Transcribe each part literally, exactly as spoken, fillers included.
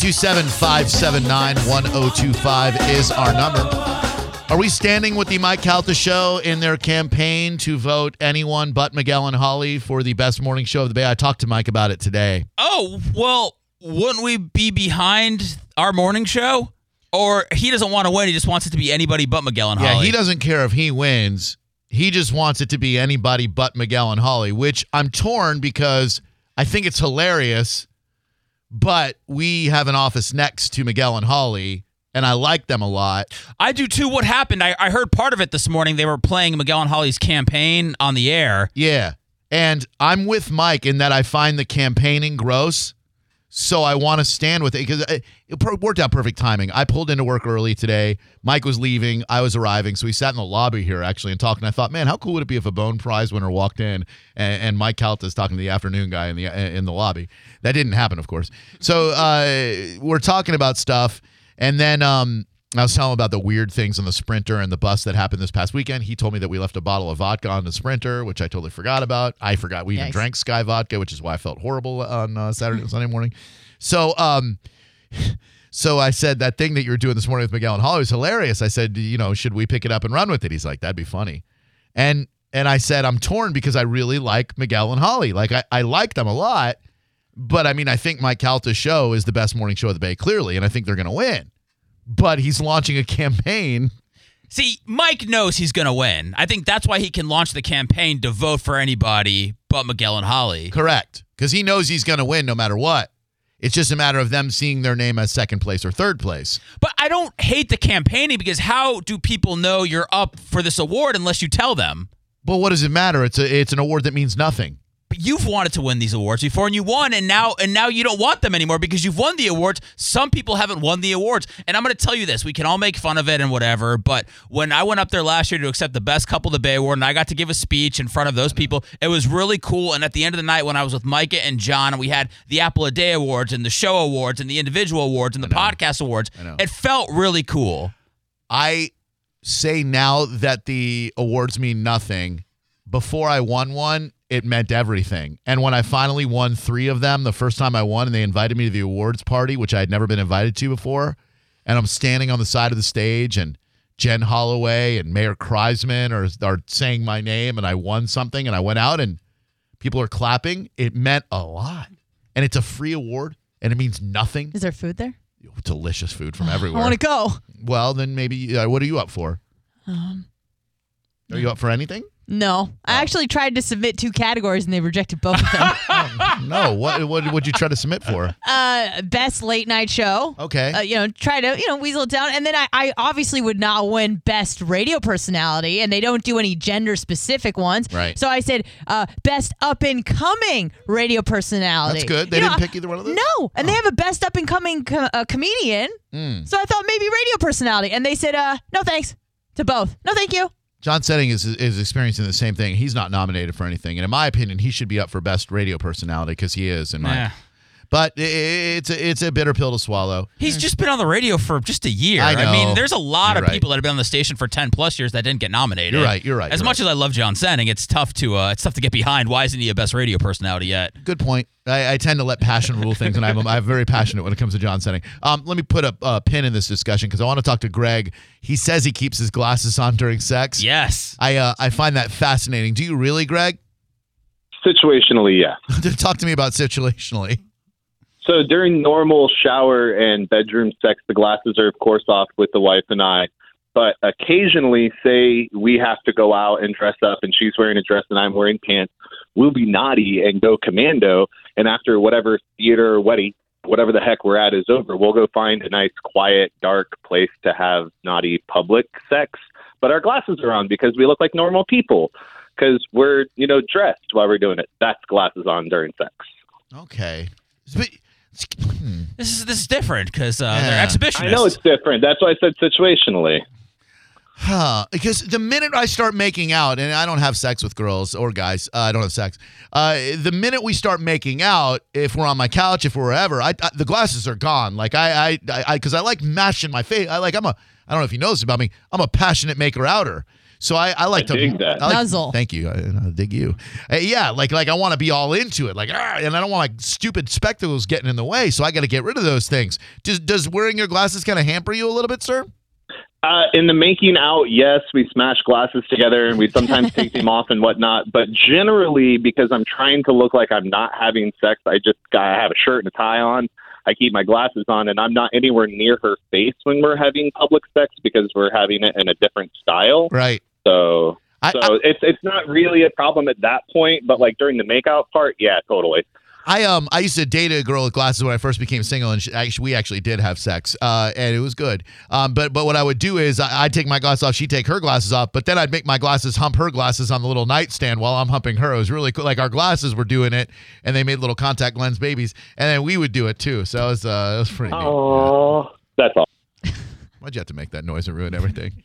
two two seven, five seven nine, one oh two five is our number. Are we standing with the Mike Calta Show in their campaign to vote anyone but Miguel and Holly for the best morning show of the Bay? I talked to Mike about it today. Oh, well, wouldn't we be behind our morning show? Or he doesn't want to win. He just wants it to be anybody but Miguel and Holly. Yeah, he doesn't care if he wins. He just wants it to be anybody but Miguel and Holly, which I'm torn because I think it's hilarious. But we have an office next to Miguel and Holly, and I like them a lot. I do, too. What happened? I, I heard part of it this morning. They were playing Miguel and Holly's campaign on the air. Yeah, and I'm with Mike in that I find the campaigning gross. So I want to stand with it because it worked out perfect timing. I pulled into work early today. Mike was leaving. I was arriving. So we sat in the lobby here actually and talked. And I thought, man, how cool would it be if a Bone Prize winner walked in and, and Mike Calta is talking to the afternoon guy in the in the lobby? That didn't happen, of course. So uh, we're talking about stuff. And then um, I was telling him about the weird things on the Sprinter and the bus that happened this past weekend. He told me that we left a bottle of vodka on the Sprinter, which I totally forgot about. I forgot we even nice. drank Sky Vodka, which is why I felt horrible on uh, Saturday and Sunday morning. So um, so I said, that thing that you were doing this morning with Miguel and Holly was hilarious. I said, you know, should we pick it up and run with it? He's like, that'd be funny. And and I said, I'm torn because I really like Miguel and Holly. Like, I, I like them a lot. But, I mean, I think Mike Calta's show is the best morning show of the Bay, clearly. And I think they're going to win. But he's launching a campaign. See, Mike knows he's going to win. I think that's why he can launch the campaign to vote for anybody but Miguel and Holly. Correct. Because he knows he's going to win no matter what. It's just a matter of them seeing their name as second place or third place. But I don't hate the campaigning because how do people know you're up for this award unless you tell them? But what does it matter? It's a, it's an award that means nothing. But you've wanted to win these awards before, and you won, and now and now you don't want them anymore because you've won the awards. Some people haven't won the awards. And I'm going to tell you this. We can all make fun of it and whatever, but when I went up there last year to accept the Best Couple of the Bay Award, and I got to give a speech in front of those people, it was really cool. And at the end of the night, when I was with Micah and John, and we had the Apple a Day Awards, and the Show Awards, and the Individual Awards, and the Podcast Awards, it felt really cool. I say now that the awards mean nothing. Before I won one, it meant everything. And when I finally won three of them, the first time I won, and they invited me to the awards party, which I had never been invited to before, and I'm standing on the side of the stage, and Jen Holloway and Mayor Kreisman are, are saying my name, and I won something, and I went out, and people are clapping. It meant a lot. And it's a free award, and it means nothing. Is there food there? Delicious food from everywhere. I want to go. Well, then maybe, uh, what are you up for? Um, are you up for anything? No. I oh. actually tried to submit two categories, and they rejected both of them. oh, no. What What would you try to submit for? Uh, Best late night show. Okay. Uh, you know, try to, you know, weasel it down. And then I, I obviously would not win best radio personality, and they don't do any gender-specific ones. Right. So I said uh, best up-and-coming radio personality. That's good. They you didn't know, pick either one of those? No. And oh. they have a best up-and-coming com- uh, comedian. Mm. So I thought maybe radio personality. And they said, uh, no thanks to both. No thank you. John Senning is is experiencing the same thing. He's not nominated for anything, and in my opinion, he should be up for best radio personality because he is. In my, yeah. but it's a, it's a bitter pill to swallow. He's just been on the radio for just a year. I know. I mean, there's a lot you're of right. people that have been on the station for ten plus years that didn't get nominated. You're right. You're right. As you're much right. as I love John Senning, it's tough to uh, it's tough to get behind. Why isn't he a best radio personality yet? Good point. I, I tend to let passion rule things, and I'm I'm very passionate when it comes to John Senning. Um, let me put a, a pin in this discussion because I want to talk to Greg. He says he keeps his glasses on during sex. Yes, I uh, I find that fascinating. Do you really, Greg? Situationally, yeah. Talk to me about situationally. So during normal shower and bedroom sex, the glasses are of course off with the wife and I. But occasionally, say we have to go out and dress up, and she's wearing a dress and I'm wearing pants. We'll be naughty and go commando. And after whatever theater or wedding, whatever the heck we're at is over, we'll go find a nice, quiet, dark place to have naughty public sex. But our glasses are on because we look like normal people because we're, you know, dressed while we're doing it. That's glasses on during sex. Okay. But, hmm. This is this is different because uh, yeah. they're exhibitionists. I know it's different. That's why I said situationally. Huh, because the minute I start making out, and I don't have sex with girls or guys, uh, I don't have sex. Uh, the minute we start making out, if we're on my couch, if we're wherever, I, I, the glasses are gone. Like I, I, because I, I, I like mashing my face. I like I'm a. I don't know if he knows about me. I'm a passionate maker-outer. So I, I like I to dig that. I like, nuzzle. Thank you. I, I dig you. Uh, yeah, like like I want to be all into it, like, ah, and I don't want like stupid spectacles getting in the way. So I got to get rid of those things. Does does wearing your glasses kind of hamper you a little bit, sir? Uh, in the making out, yes, we smash glasses together and we sometimes take them off and whatnot. But generally, because I'm trying to look like I'm not having sex, I just gotta have a shirt and a tie on. I keep my glasses on, and I'm not anywhere near her face when we're having public sex because we're having it in a different style. Right. So, I, so I, it's it's not really a problem at that point, but like during the makeout part, yeah, totally. I um I used to date a girl with glasses when I first became single, and she, I, we actually did have sex, uh, and it was good. Um, but but what I would do is I, I'd take my glasses off, she'd take her glasses off, but then I'd make my glasses hump her glasses on the little nightstand while I'm humping her. It was really cool. Like our glasses were doing it, and they made little contact lens babies, and then we would do it too. So it was uh it was pretty neat. Oh, yeah. That's all. Why'd you have to make that noise and ruin everything?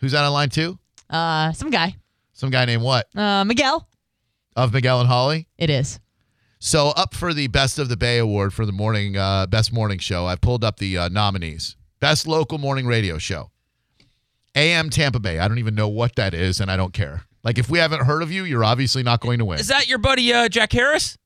Who's out on line two? Uh, some guy. Some guy named what? Uh, Miguel. Of Miguel and Holly. It is. So up for the Best of the Bay Award for the morning, uh, Best Morning Show, I pulled up the uh, nominees. Best Local Morning Radio Show. A M Tampa Bay. I don't even know what that is, and I don't care. Like, if we haven't heard of you, you're obviously not going to win. Is that your buddy uh, Jack Harris?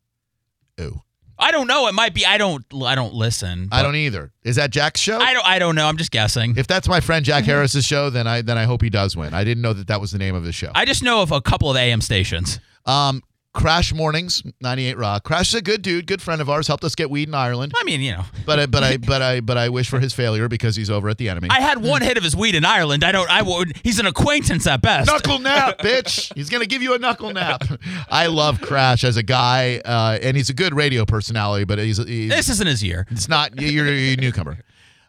Ooh. I don't know. It might be. I don't I don't listen. I don't either. Is that Jack's show? I don't I don't know. I'm just guessing. If that's my friend Jack Harris's show, then I then I hope he does win. I didn't know that that was the name of the show. I just know of a couple of A M stations. Um Crash Mornings, ninety-eight Rock. Crash is a good dude, good friend of ours, helped us get weed in Ireland. I mean, you know. But but I but I but I wish for his failure because he's over at the enemy. I had one hit of his weed in Ireland. I don't I would he's an acquaintance at best. Knuckle nap, bitch. He's going to give you a knuckle nap. I love Crash as a guy, uh, and he's a good radio personality, but he's, he's this isn't his year. It's not you're, you're a newcomer.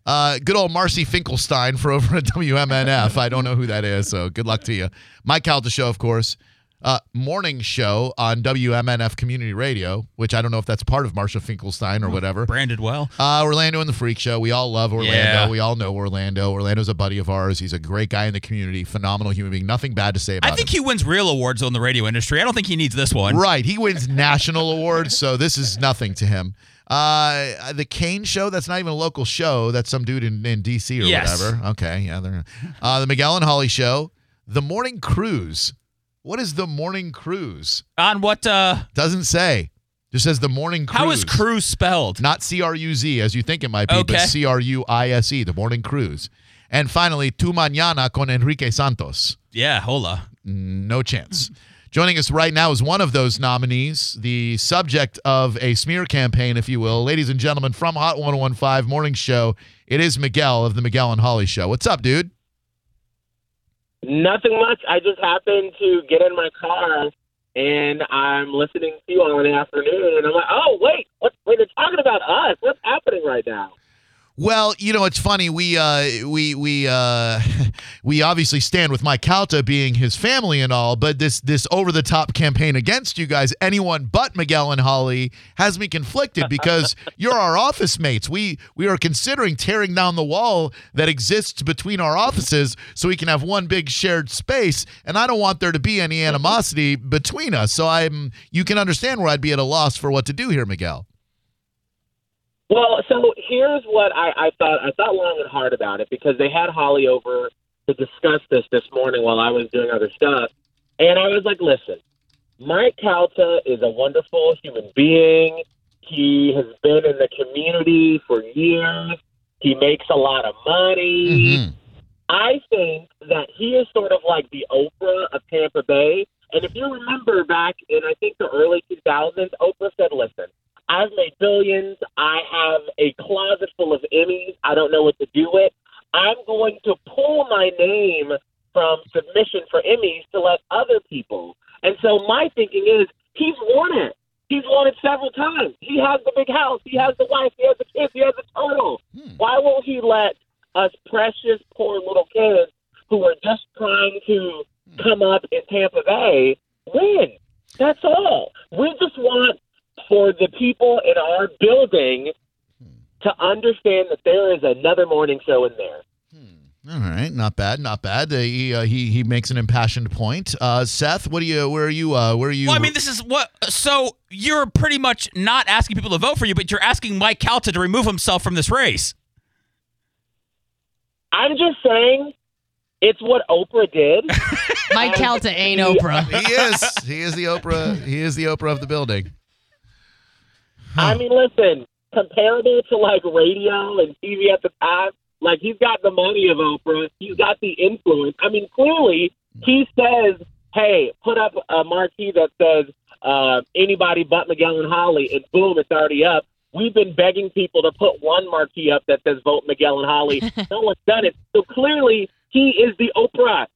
Uh, good old Marcy Finkelstein for over at W M N F. I don't know who that is, so good luck to you. Mike Calta show, of course. Uh, morning show on W M N F Community Radio, which I don't know if that's part of Marsha Finkelstein or whatever. Branded well. Uh, Orlando and the Freak Show. We all love Orlando. Yeah. We all know Orlando. Orlando's a buddy of ours. He's a great guy in the community. Phenomenal human being. Nothing bad to say about him. I think him. He wins real awards on the radio industry. I don't think he needs this one. Right. He wins national awards, so this is nothing to him. Uh, the Kane Show, that's not even a local show. That's some dude in, in D C or yes. whatever. Okay. Yeah. They're, uh, the Miguel and Holly Show. The Morning Cruise. What is the morning cruise? On what? Uh, Doesn't say. Just says the morning cruise. How is cruise spelled? Not C R U Z, as you think it might be, okay. But C R U I S E, the morning cruise. And finally, Tu Mañana con Enrique Santos. Yeah, hola. No chance. Joining us right now is one of those nominees, the subject of a smear campaign, if you will. Ladies and gentlemen, from Hot ten fifteen Morning Show, it is Miguel of the Miguel and Holly Show. What's up, dude? Nothing much. I just happened to get in my car, and I'm listening to you all in the afternoon, and I'm like, oh, wait, what, wait, they're talking about us. What's happening right now? Well, you know, it's funny. We uh, we we uh, we obviously stand with Mike Calta being his family and all, but this this over-the-top campaign against you guys, anyone but Miguel and Holly, has me conflicted because you're our office mates. We we are considering tearing down the wall that exists between our offices so we can have one big shared space, and I don't want there to be any animosity between us. So I'm you can understand where I'd be at a loss for what to do here, Miguel. Well, so here's what I, I thought. I thought long and hard about it because they had Holly over to discuss this this morning while I was doing other stuff. And I was like, listen, Mike Calta is a wonderful human being. He has been in the community for years. He makes a lot of money. Mm-hmm. I think that he is sort of like the Oprah of Tampa Bay. And if you remember back in, I think, the early two thousands, Oprah said, listen, I've made billions. I have a closet full of Emmys. I don't know what to do with. I'm going to pull my name from submission for Emmys to let other people. And so my thinking is he's won it. He's won it several times. He has the big house. He has the wife. He has the kids. He has the turtle. Hmm. Why won't he let us precious poor little kids who are just trying to come up in Tampa Bay win? That's all. We just want for the people in our building to understand that there is another morning show in there. All right, not bad, not bad. Uh, he, uh, he he makes an impassioned point. Uh, Seth, what do you? Where are you? Uh, where are you? Well, I mean, this is what. So you're pretty much not asking people to vote for you, but you're asking Mike Calta to remove himself from this race. I'm just saying It's what Oprah did. Mike Calta ain't Oprah. He is. He is the Oprah. He is the Oprah of the building. Huh. I mean, listen, comparable to like radio and T V at the time, like he's got the money of Oprah. He's got the influence. I mean, clearly he says, hey, put up a marquee that says uh, anybody but Miguel and Holly, and boom, it's already up. We've been begging people to put one marquee up that says vote Miguel and Holly. No one's done it. So clearly he is the Oprah.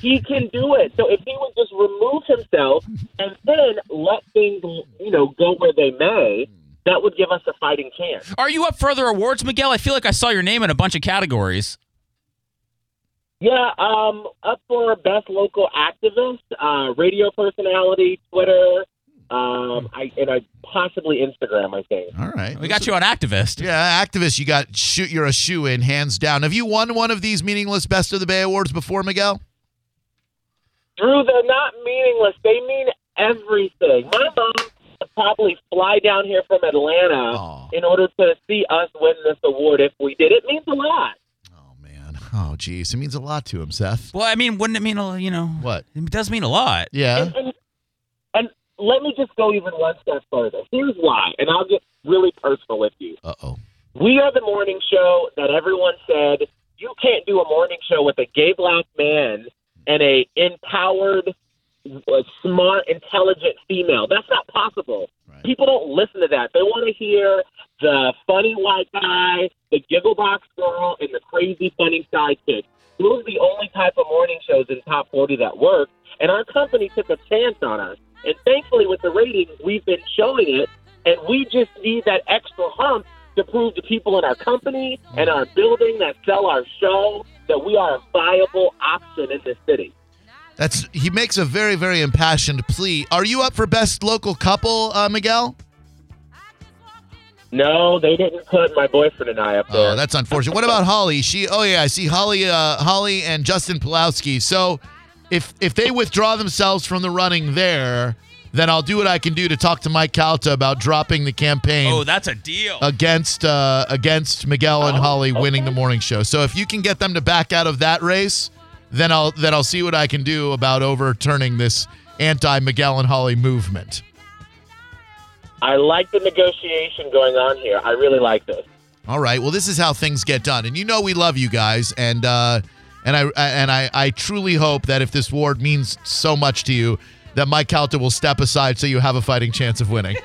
He can do it. So if he would just remove himself and then let things, you know, go where they may, that would give us a fighting chance. Are you up for other awards, Miguel? I feel like I saw your name in a bunch of categories. Yeah, um, up for best local activist, uh, radio personality, Twitter, um, I, and I possibly Instagram, I think. All right. We got you on activist. Yeah, activist. You got shoot. You're a shoe-in, hands down. Have you won one of these meaningless Best of the Bay awards before, Miguel? Drew, they're not meaningless. They mean everything. My mom would probably fly down here from Atlanta Aww. in order to see us win this award if we did. It means a lot. Oh, man. Oh, geez. It means a lot to him, Seth. Well, I mean, wouldn't it mean, a, you know. What? It does mean a lot. Yeah. And, and, and let me just go even one step further. Here's why, and I'll get really personal with you. Uh-oh. We are the morning show that everyone said, you can't do a morning show with a gay black man and a empowered, smart, intelligent female. That's not possible. Right. People don't listen to that. They want to hear the funny white guy, the giggle box girl, and the crazy funny sidekick. Those are the only type of morning shows in top forty that work, and our company took a chance on us. And thankfully, with the ratings, we've been showing it, and we just need that extra hump to prove to people in our company and our building that sell our show that we are a viable option in this city. That's he makes a very, very impassioned plea. Are you up for best local couple, uh, Miguel? No, they didn't put my boyfriend and I up there. Oh, that's unfortunate. What about Holly? She oh yeah, I see Holly, uh, Holly and Justin Pulowski. So if if they withdraw themselves from the running there, then I'll do what I can do to talk to Mike Calta about dropping the campaign. Oh, that's a deal. Against uh, against Miguel and oh, Holly okay. winning the morning show. So if you can get them to back out of that race, then I'll then I'll see what I can do about overturning this anti-Miguel and Holly movement. I like the negotiation going on here. I really like this. All right. Well, this is how things get done. And you know we love you guys. And uh, and I and I, I truly hope that if this award means so much to you, that Mike Calta will step aside so you have a fighting chance of winning.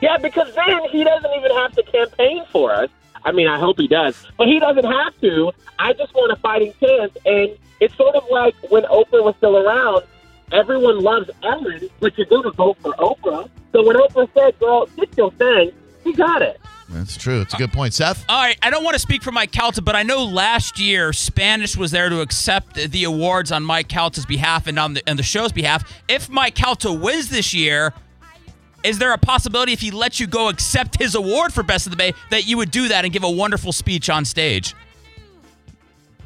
Yeah, because then he doesn't even have to campaign for us. I mean, I hope he does. But he doesn't have to. I just want a fighting chance. And it's sort of like when Oprah was still around, everyone loves Ellen, but you're going to vote for Oprah. So when Oprah said, girl, get your thing, she got it. That's true. It's a good point. Seth? All right. I don't want to speak for Mike Calta, but I know last year Spanish was there to accept the awards on Mike Calta's behalf and on the, and the show's behalf. If Mike Calta wins this year, is there a possibility if he lets you go accept his award for Best of the Bay that you would do that and give a wonderful speech on stage?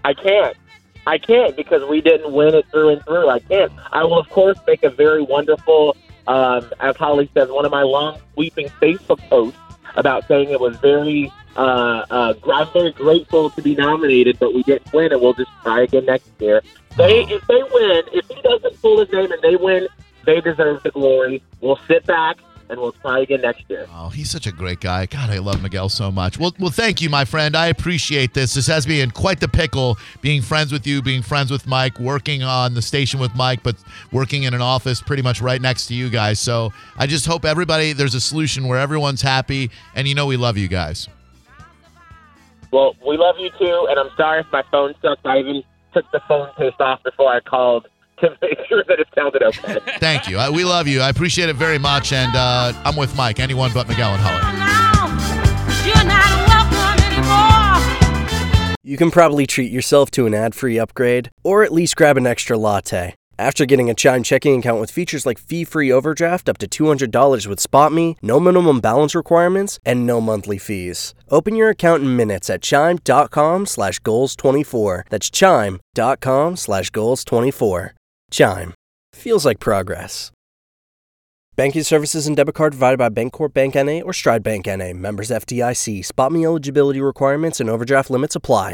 I can't. I can't because we didn't win it through and through. I can't. I will, of course, make a very wonderful, um, as Holly says, one of my long, sweeping Facebook posts about saying it was very, uh, uh, I'm very grateful to be nominated, but we didn't win, and we'll just try again next year. They, if they win, if he doesn't pull his name and they win, they deserve the glory. We'll sit back and we'll try again next year. Oh, he's such a great guy. God, I love Miguel so much. Well, well, thank you, my friend. I appreciate this. This has been quite the pickle, being friends with you, being friends with Mike, working on the station with Mike, but working in an office pretty much right next to you guys. So I just hope everybody, there's a solution where everyone's happy, and you know we love you guys. Well, we love you too, and I'm sorry if my phone sucks. I even took the phone case off before I called to make sure that it sounded okay. Thank you. I, we love you. I appreciate it very much. And uh, I'm with Mike. Anyone but Miguel and Holly. You can probably treat yourself to an ad-free upgrade or at least grab an extra latte. After getting a Chime checking account with features like fee-free overdraft up to two hundred dollars with SpotMe, no minimum balance requirements, and no monthly fees. Open your account in minutes at chime.com slash goals24. That's chime.com slash goals24. Chime. Feels like progress. Banking services and debit card provided by Bancorp Bank N A or Stride Bank N A. Members F D I C. SpotMe eligibility requirements and overdraft limits apply.